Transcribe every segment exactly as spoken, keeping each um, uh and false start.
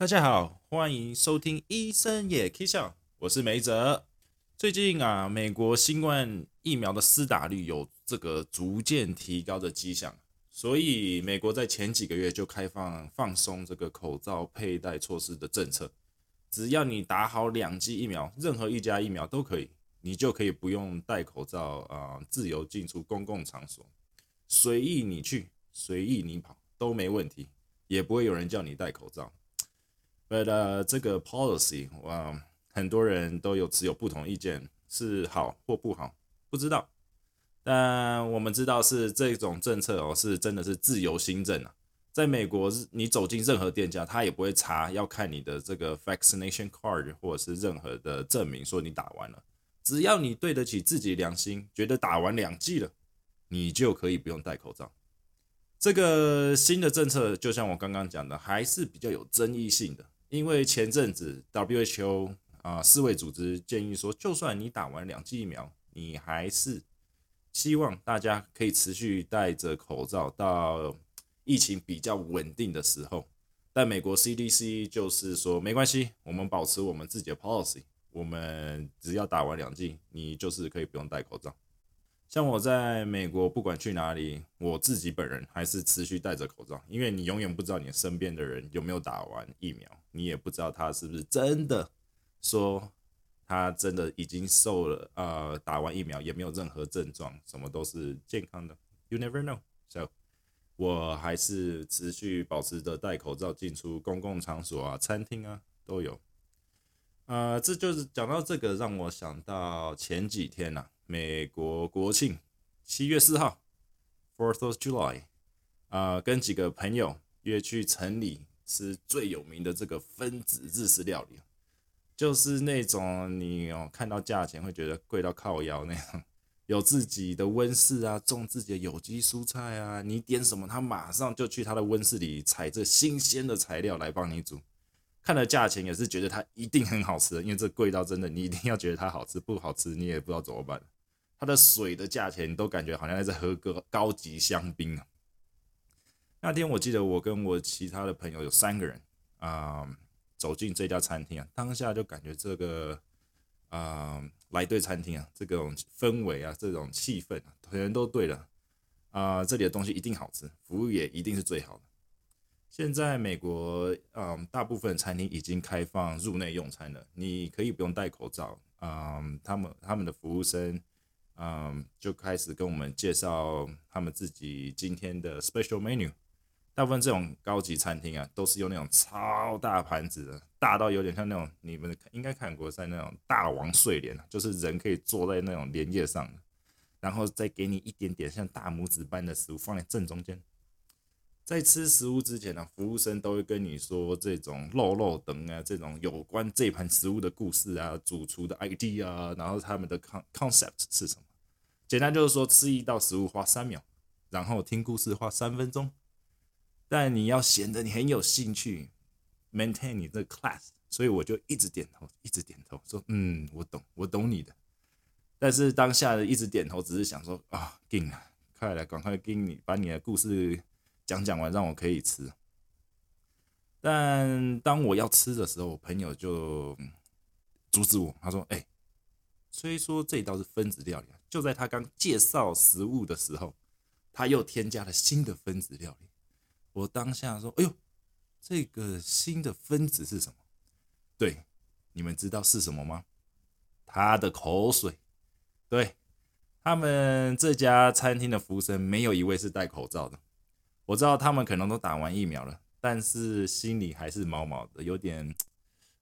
大家好，欢迎收听医生也K笑，我是梅哲。最近啊，美国新冠疫苗的施打率有这个逐渐提高的迹象，所以美国在前几个月就开放放松这个口罩佩戴措施的政策，只要你打好两剂疫苗，任何一家疫苗都可以，你就可以不用戴口罩、呃、自由进出公共场所，随意你去，随意你跑都没问题，也不会有人叫你戴口罩。But、uh, 这个 policy、wow, 很多人都有持有不同意见，是好或不好不知道，但我们知道是这种政策、哦、是真的是自由新政、啊、在美国你走进任何店家，他也不会查要看你的这个 vaccination card 或者是任何的证明说你打完了，只要你对得起自己良心，觉得打完两剂了，你就可以不用戴口罩。这个新的政策就像我刚刚讲的，还是比较有争议性的，因为前阵子 W H O、呃、世卫组织建议说，就算你打完两剂疫苗，你还是希望大家可以持续戴着口罩到疫情比较稳定的时候。但美国 C D C 就是说，没关系，我们保持我们自己的 policy， 我们只要打完两剂，你就是可以不用戴口罩。像我在美国不管去哪里，我自己本人还是持续戴着口罩，因为你永远不知道你身边的人有没有打完疫苗，你也不知道他是不是真的说他真的已经受了、呃、打完疫苗也没有任何症状，什么都是健康的， you never know。 So 我还是持续保持着戴口罩进出公共场所啊，餐厅啊都有。呃，这就是讲到这个，让我想到前几天啊，美国国庆七月四号 fourth of July、呃、跟几个朋友约去城里吃最有名的这个分子日式料理，就是那种你、哦、看到价钱会觉得贵到靠腰那种，有自己的温室啊，种自己的有机蔬菜啊，你点什么他马上就去他的温室里采这新鲜的材料来帮你煮，看了价钱也是觉得它一定很好吃，因为这贵到真的你一定要觉得它好吃，不好吃你也不知道怎么办。它的水的价钱都感觉好像在喝个高级香槟、啊、那天我记得我跟我其他的朋友有三个人、呃、走进这家餐厅、啊、当下就感觉这个、呃、来对餐厅啊，这种氛围啊，这种气氛、啊、人都对了、呃、这里的东西一定好吃，服务也一定是最好的。现在美国、嗯、大部分餐厅已经开放入内用餐了，你可以不用戴口罩、嗯、他们, 他们的服务生嗯、就开始跟我们介绍他们自己今天的 special menu。 大部分这种高级餐厅啊，都是用那种超大盘子的，大到有点像那种你们应该看过在那种大王睡莲，就是人可以坐在那种莲叶上的，然后再给你一点点像大拇指般的食物放在正中间。在吃食物之前呢、啊，服务生都会跟你说这种肉肉等啊，这种有关这盘食物的故事啊，主厨的 idea 啊，然后他们的 concept 是什么。简单就是说，吃一道食物花三秒，然后听故事花三分钟。但你要显得你很有兴趣 ，maintain 你的 class， 所以我就一直点头，一直点头，说嗯，我懂，我懂你的。但是当下的一直点头，只是想说啊，给你，快来，赶快给你把你的故事讲讲完，让我可以吃。但当我要吃的时候，我朋友就阻止我，他说：“哎、欸，虽说这一道是分子料理。”就在他刚介绍食物的时候，他又添加了新的分子料理。我当下说：“哎呦，这个新的分子是什么？”对，你们知道是什么吗？他的口水。对，他们这家餐厅的服务生没有一位是戴口罩的。我知道他们可能都打完疫苗了，但是心里还是毛毛的，有点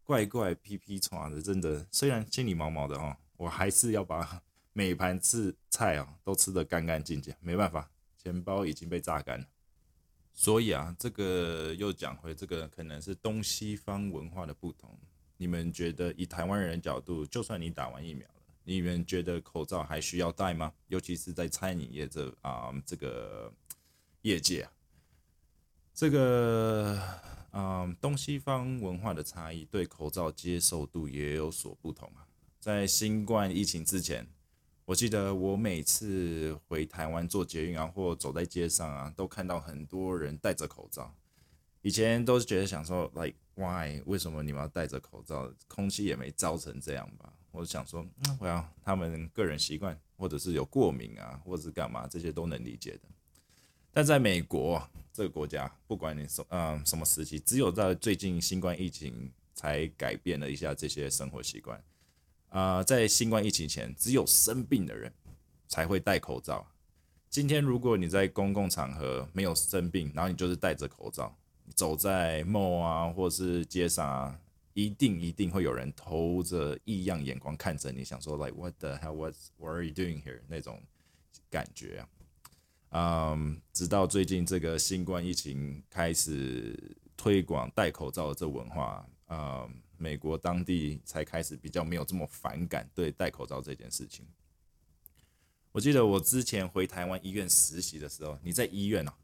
怪怪、屁屁喘的。真的，虽然心里毛毛的哦，我还是要把每盘吃菜、哦、都吃得干干净净，没办法，钱包已经被榨干了。所以啊，这个又讲回这个可能是东西方文化的不同。你们觉得以台湾人的角度，就算你打完疫苗了，你们觉得口罩还需要戴吗？尤其是在餐饮业这啊、呃、这个业界啊，这个啊、呃、东西方文化的差异对口罩接受度也有所不同啊。在新冠疫情之前，我记得我每次回台湾坐捷运啊，或走在街上啊，都看到很多人戴着口罩。以前都是觉得想说 ，like why 为什么你们要戴着口罩？空气也没糟成这样吧？我想说，我要他们个人习惯，或者是有过敏啊，或者是干嘛，这些都能理解的。但在美国这个国家，不管你什嗯什么时期，只有在最近新冠疫情才改变了一下这些生活习惯。呃，在新冠疫情前，只有生病的人才会戴口罩。今天如果你在公共场合没有生病，然后你就是戴着口罩，你走在 mall 啊，或是街上啊，一定一定会有人投着异样眼光看着你，想说 like what the hell, what what are you doing here 那种感觉啊。嗯，直到最近这个新冠疫情开始推广戴口罩的这文化，嗯，美国当地才开始比较没有这么反感对戴口罩这件事情。我记得我之前回台湾医院实习的时候，你在医院啊，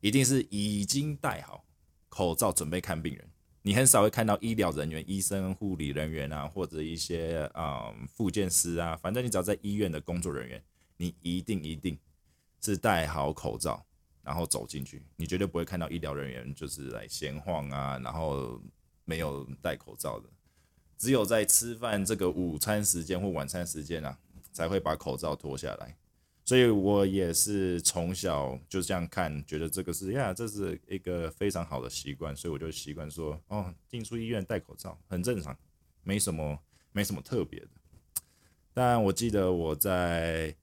一定是已经戴好口罩准备看病人，你很少会看到医疗人员、医生、护理人员啊，或者一些嗯复健师啊，反正你只要在医院的工作人员，你一定一定是戴好口罩，然后走进去，你绝对不会看到医疗人员就是来闲晃啊，然后没有戴口罩的。只有在吃饭这个午餐时间或晚餐时间啊，才会把口罩脱下来。所以我也是从小就这样看，觉得这个是呀，这是一个非常好的习惯，所以我就习惯说，哦，进出医院戴口罩很正常，没什么没什么特别的。但我记得我在。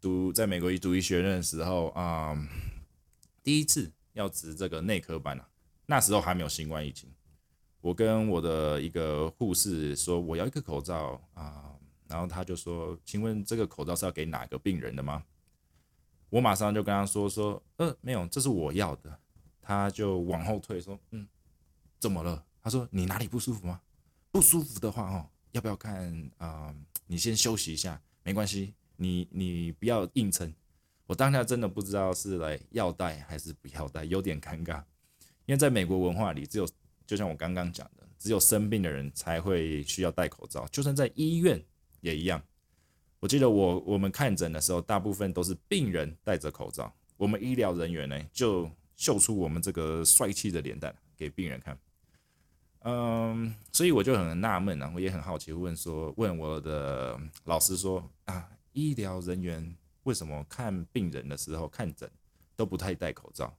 读在美国读医学院的时候，嗯，第一次要值这个内科班啊，那时候还没有新冠疫情，我跟我的一个护士说我要一个口罩啊，嗯，然后他就说，请问这个口罩是要给哪个病人的吗？我马上就跟他说说，呃，没有，这是我要的。他就往后退说，嗯，怎么了？他说你哪里不舒服吗？不舒服的话哦，要不要看啊，嗯？你先休息一下，没关系。你你不要硬撑，我当下真的不知道是来要戴还是不要戴，有点尴尬。因为在美国文化里，只有就像我刚刚讲的，只有生病的人才会需要戴口罩，就算在医院也一样。我记得我我们看诊的时候，大部分都是病人戴着口罩，我们医疗人员呢就秀出我们这个帅气的脸蛋给病人看。嗯，所以我就很纳闷啊，我也很好奇，问说问我的老师说啊。医疗人员为什么看病人的时候看诊都不太戴口罩？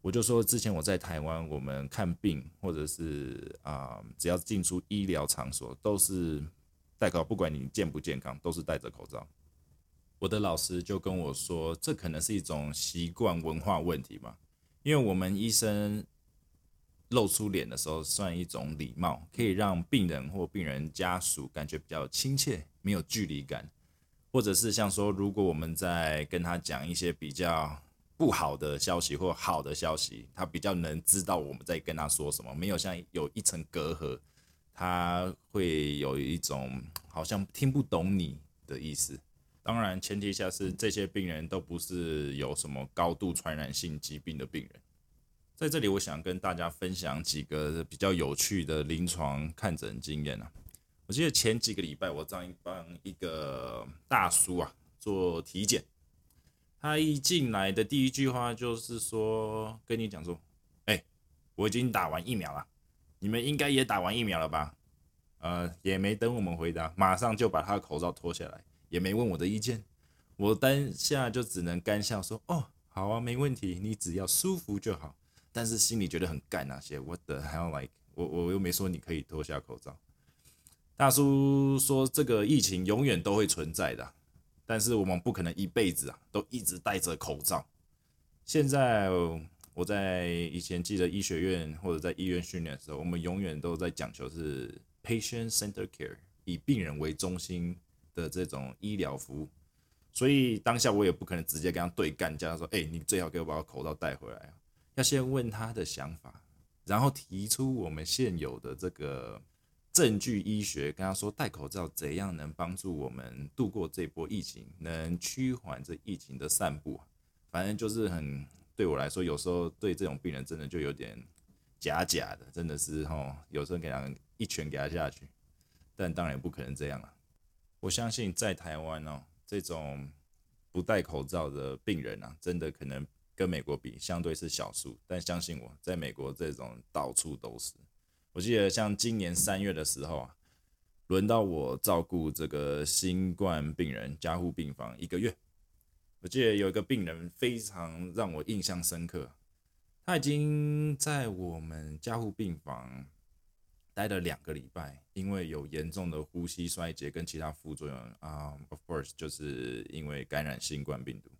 我就说之前我在台湾，我们看病或者是啊、呃，只要进出医疗场所都是戴口罩，不管你健不健康，都是戴着口罩。我的老师就跟我说，这可能是一种习惯文化问题吧，因为我们医生露出脸的时候算一种礼貌，可以让病人或病人家属感觉比较亲切，没有距离感。或者是像说，如果我们在跟他讲一些比较不好的消息或好的消息，他比较能知道我们在跟他说什么，没有像有一层隔阂，他会有一种好像听不懂你的意思。当然，前提下是这些病人都不是有什么高度传染性疾病的病人。在这里，我想跟大家分享几个比较有趣的临床看诊经验啊。我记得前几个礼拜，我帮一个大叔啊做体检，他一进来的第一句话就是说，跟你讲说，哎、欸，我已经打完疫苗了，你们应该也打完疫苗了吧？呃，也没等我们回答，马上就把他的口罩脱下来，也没问我的意见，我当下就只能干笑说，哦，好啊，没问题，你只要舒服就好。但是心里觉得很干那些 ，What the hell like？ 我我又没说你可以脱下口罩。大叔说这个疫情永远都会存在的，但是我们不可能一辈子啊都一直戴着口罩。现在我在以前记得医学院或者在医院训练的时候，我们永远都在讲求是 patient-centered care， 以病人为中心的这种医疗服务。所以当下我也不可能直接跟他对干，叫他说，哎、欸，你最好给我把口罩带回来啊。要先问他的想法，然后提出我们现有的这个证据医学，跟他说戴口罩怎样能帮助我们度过这波疫情，能趋缓这疫情的散布。反正就是很，对我来说，有时候对这种病人真的就有点假假的，真的是吼，有时候给他一拳给他下去，但当然也不可能这样了。我相信在台湾哦，这种不戴口罩的病人啊，真的可能跟美国比相对是小数，但相信我，在美国这种到处都是。我记得像今年三月的时候啊，轮到我照顾这个新冠病人加护病房一个月。我记得有一个病人非常让我印象深刻，他已经在我们加护病房待了两个礼拜，因为有严重的呼吸衰竭跟其他副作用啊、um, of course 就是因为感染新冠病毒。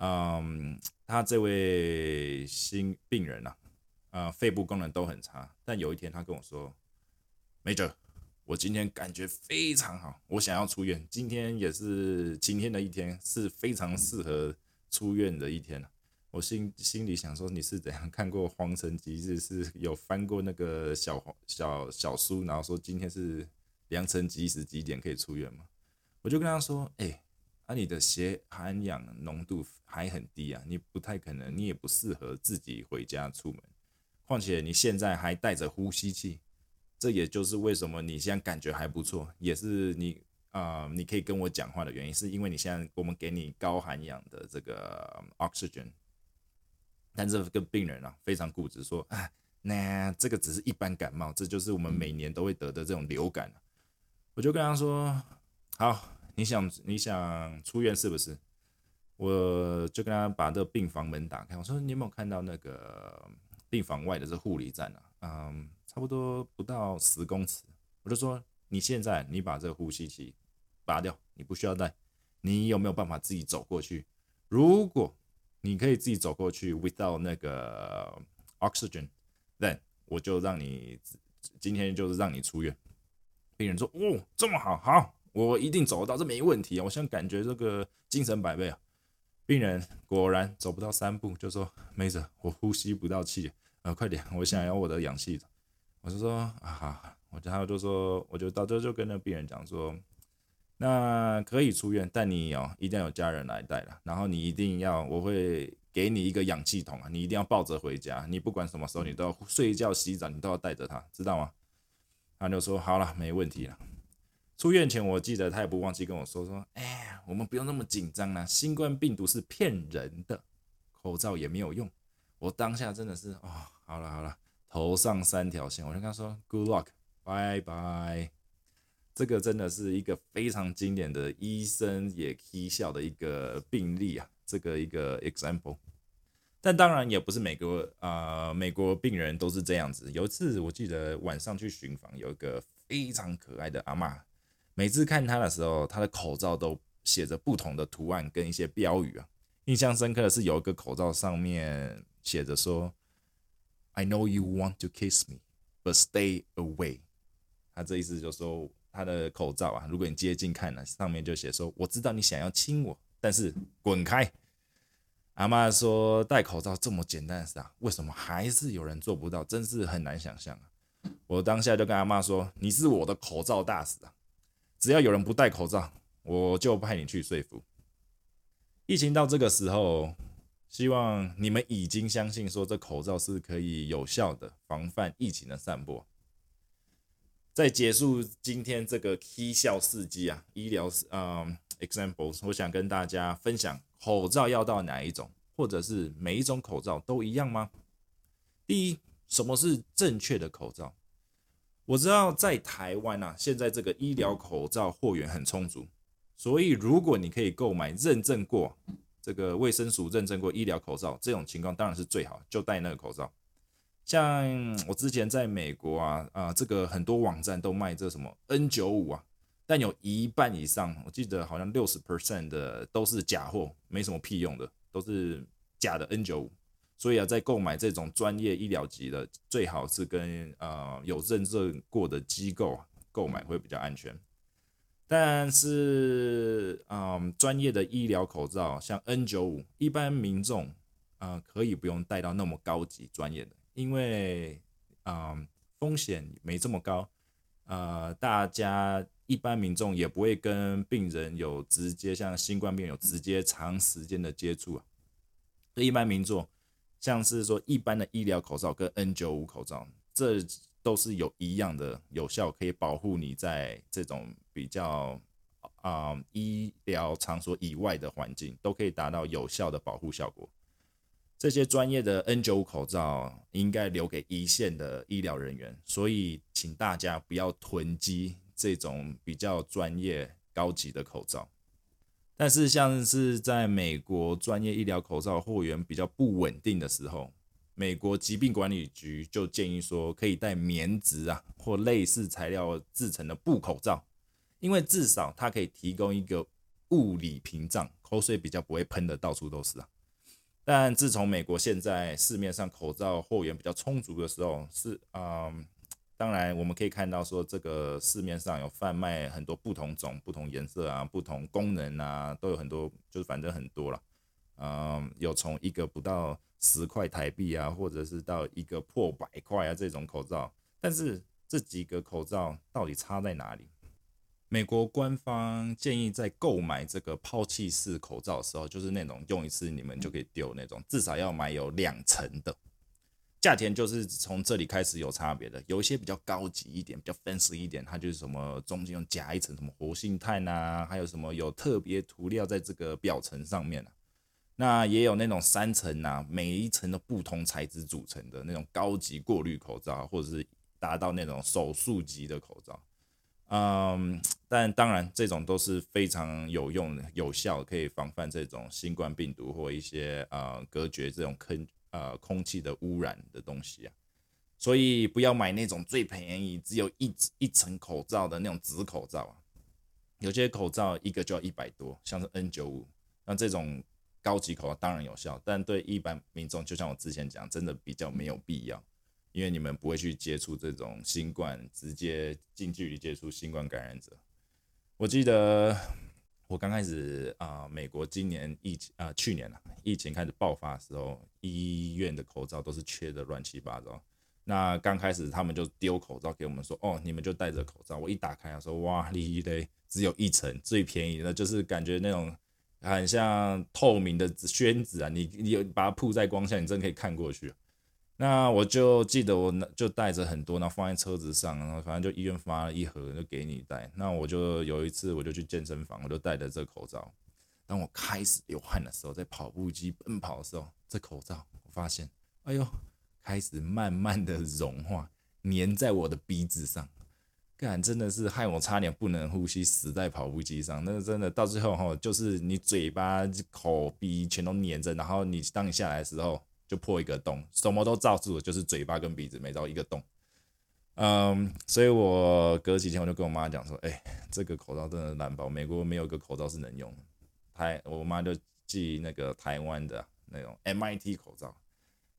嗯，他这位新病人啊，呃，肺部功能都很差，但有一天他跟我说 ，Major， 我今天感觉非常好，我想要出院。今天也是晴天的一天，是非常适合出院的一天、啊、我 心, 心里想说，你是怎样看过《荒神吉日》？是有翻过那个 小, 小, 小书，然后说今天是良辰吉时几点可以出院吗？我就跟他说，哎、欸。啊、你的血含氧浓度还很低啊，你不太可能，你也不适合自己回家出门。况且你现在还带着呼吸器，这也就是为什么你现在感觉还不错，也是你啊、呃，你可以跟我讲话的原因，是因为你现在我们给你高含氧的这个 oxygen。但这个病人啊，非常固执说，啊，那这个只是一般感冒，这就是我们每年都会得的这种流感、啊。我就跟他说，好。你想你想出院是不是？我就跟他把这病房门打开，我说你有没有看到那个病房外的这护理站啊？嗯，差不多不到十公尺。我就说你现在你把这呼吸器拔掉，你不需要带。你有没有办法自己走过去？如果你可以自己走过去 ，without 那个 oxygen，then 我就让你今天就是让你出院。病人说哦，这么好，好。我一定走得到，这没问题啊！我现在感觉这个精神百倍啊！病人果然走不到三步就说：“没事，我呼吸不到气，呃，快点，我想要我的氧气。”我就说：“啊，我然后就说，我就到这就跟那病人讲说，那可以出院，但你哦一定要有家人来带了，然后你一定要，我会给你一个氧气筒啊，你一定要抱着回家，你不管什么时候你都要睡觉、洗澡，你都要带着它，知道吗？”他就说：“好了，没问题了。”出院前，我记得他也不忘记跟我说说，哎呀，我们不用那么紧张啦，新冠病毒是骗人的，口罩也没有用。我当下真的是哦，好了好了，头上三条线，我就跟他说 ，Good luck， 拜拜。这个真的是一个非常经典的医生也起笑的一个病例啊，这个一个 example。但当然也不是每个啊、呃、美国病人都是这样子。有一次我记得晚上去巡房，有一个非常可爱的阿嬷。每次看他的时候，他的口罩都写着不同的图案跟一些标语啊。印象深刻的是有一个口罩上面写着说 "I know you want to kiss me, but stay away." 他这意思就是说，他的口罩啊，如果你接近看了、啊，上面就写说我知道你想要亲我，但是滚开。阿嬷说戴口罩这么简单的事啊，为什么还是有人做不到？真是很难想象啊！我当下就跟阿嬷说："你是我的口罩大使啊！"只要有人不戴口罩，我就派你去说服。疫情到这个时候，希望你们已经相信说这口罩是可以有效的防范疫情的散播。在结束今天这个奇效事迹啊，医疗嗯 examples， 我想跟大家分享口罩要到哪一种，或者是每一种口罩都一样吗？第一，什么是正确的口罩？我知道在台湾啊，现在这个医疗口罩货源很充足，所以如果你可以购买认证过这个卫生署认证过医疗口罩，这种情况当然是最好，就戴那个口罩。像我之前在美国啊，啊、呃、这个很多网站都卖这什么 N 九十五 啊，但有一半以上，我记得好像 百分之六十 的都是假货，没什么屁用的，都是假的 N 九十五。所以啊，在购买这种专业医疗级的，最好是跟呃有认证过的机构购买会比较安全。但是，嗯，专业的医疗口罩像 N 九十五，一般民众啊、呃、可以不用戴到那么高级专业的，因为啊、呃、风险没这么高，呃，大家一般民众也不会跟病人有直接像新冠病人有直接长时间的接触啊，所以一般民众。像是说一般的医疗口罩跟 N 九十五 口罩，这都是有一样的有效，可以保护你在这种比较、呃、医疗场所以外的环境，都可以达到有效的保护效果。这些专业的 N 九十五 口罩应该留给一线的医疗人员，所以请大家不要囤积这种比较专业高级的口罩。但是像是在美国专业医疗口罩货源比较不稳定的时候，美国疾病管理局就建议说可以带棉质啊或类似材料制成的布口罩，因为至少它可以提供一个物理屏障，口水比较不会喷的到处都是啊。但自从美国现在市面上口罩货源比较充足的时候，是、嗯、当然我们可以看到说这个市面上有贩卖很多不同种、不同颜色啊、不同功能啊，都有很多，就是反正很多啦、嗯、有从一个不到十块台币啊，或者是到一个破百块啊这种口罩，但是这几个口罩到底差在哪里？美国官方建议在购买这个抛弃式口罩的时候，就是那种用一次你们就可以丢那种，至少要买有两层的，价钱就是从这里开始有差别的。有一些比较高级一点、比较 fancy 一点，它就是什么中间用夹一层什么活性炭啊，还有什么有特别涂料在这个表层上面啊。那也有那种三层啊，每一层的不同材质组成的那种高级过滤口罩，或者是达到那种手术级的口罩。嗯，但当然这种都是非常有用有效，可以防范这种新冠病毒或一些、呃、隔绝这种空、呃、空气的污染的东西啊。所以不要买那种最便宜只有 一, 一层口罩的那种纸口罩啊，有些口罩一个就要一百多，像是 N 九十五， 那这种高级口罩当然有效，但对一般民众就像我之前讲，真的比较没有必要，因为你们不会去接触这种新冠，直接近距离接触新冠感染者。我记得我刚开始啊、呃，美国今年疫情啊、呃，去年、啊、疫情开始爆发的时候，医院的口罩都是缺的乱七八糟。那刚开始他们就丢口罩给我们说，哦，你们就戴着口罩。我一打开啊，说哇，哩嘞，只有一层，最便宜的，就是感觉那种很像透明的宣纸啊，你你把它曝在光下，你真的可以看过去。那我就记得我就带着很多，然后放在车子上，然后反正就医院发了一盒就给你带。那我就有一次我就去健身房，我就戴着这个口罩。当我开始流汗的时候，在跑步机奔跑的时候，这口罩我发现，哎呦，开始慢慢的融化，粘在我的鼻子上。干，真的是害我差点不能呼吸，死在跑步机上。那真的到最后就是你嘴巴、口、鼻全都粘着，然后你当你下来的时候，就破一个洞，什么都罩住了，就是嘴巴跟鼻子没罩一个洞。嗯，所以我隔几天我就跟我妈讲说，哎、欸，这个口罩真的烂爆，美国没有一个口罩是能用的。台我妈就寄那个台湾的那种 M I T 口罩，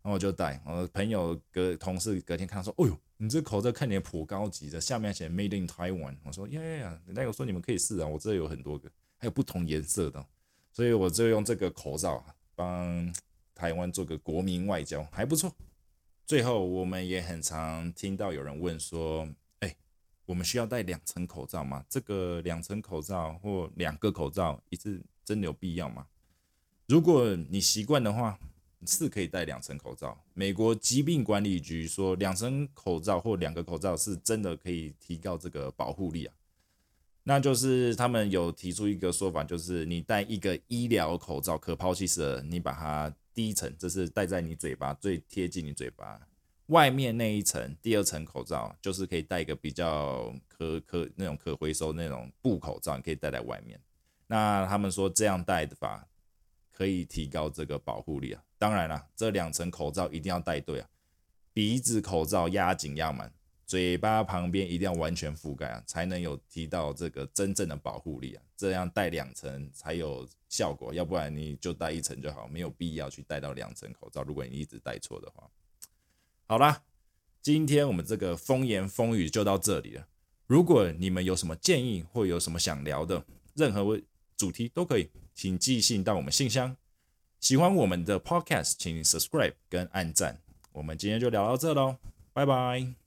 然后我就戴。我的朋友隔同事隔天看说，哎呦，你这口罩看起来颇高级的，下面写 Made in Taiwan。我说呀呀呀，那我说你们可以试啊，我这有很多个，还有不同颜色的，所以我就用这个口罩帮台湾做个国民外交，还不错。最后我们也很常听到有人问说，哎、欸，我们需要戴两层口罩吗？这个两层口罩或两个口罩一次真的有必要吗？如果你习惯的话，是可以戴两层口罩。美国疾病管理局说两层口罩或两个口罩是真的可以提高这个保护力啊。那就是他们有提出一个说法，就是你戴一个医疗口罩可抛弃式的，你把它第一层，这是戴在你嘴巴最贴近你嘴巴外面那一层，第二层口罩就是可以戴一个比较可可那种可回收那种布口罩，你可以戴在外面。那他们说这样戴的法可以提高这个保护力啊。当然啦，这两层口罩一定要戴对啊，鼻子口罩压紧压满，嘴巴旁边一定要完全覆盖啊，才能有提到这个真正的保护力啊。这样戴两层才有效果，要不然你就戴一层就好，没有必要去戴到两层口罩，如果你一直戴错的话。好啦，今天我们这个风言风语就到这里了。如果你们有什么建议或有什么想聊的任何主题都可以，请寄信到我们信箱。喜欢我们的 podcast 请 subscribe 跟按赞。我们今天就聊到这咯，拜拜。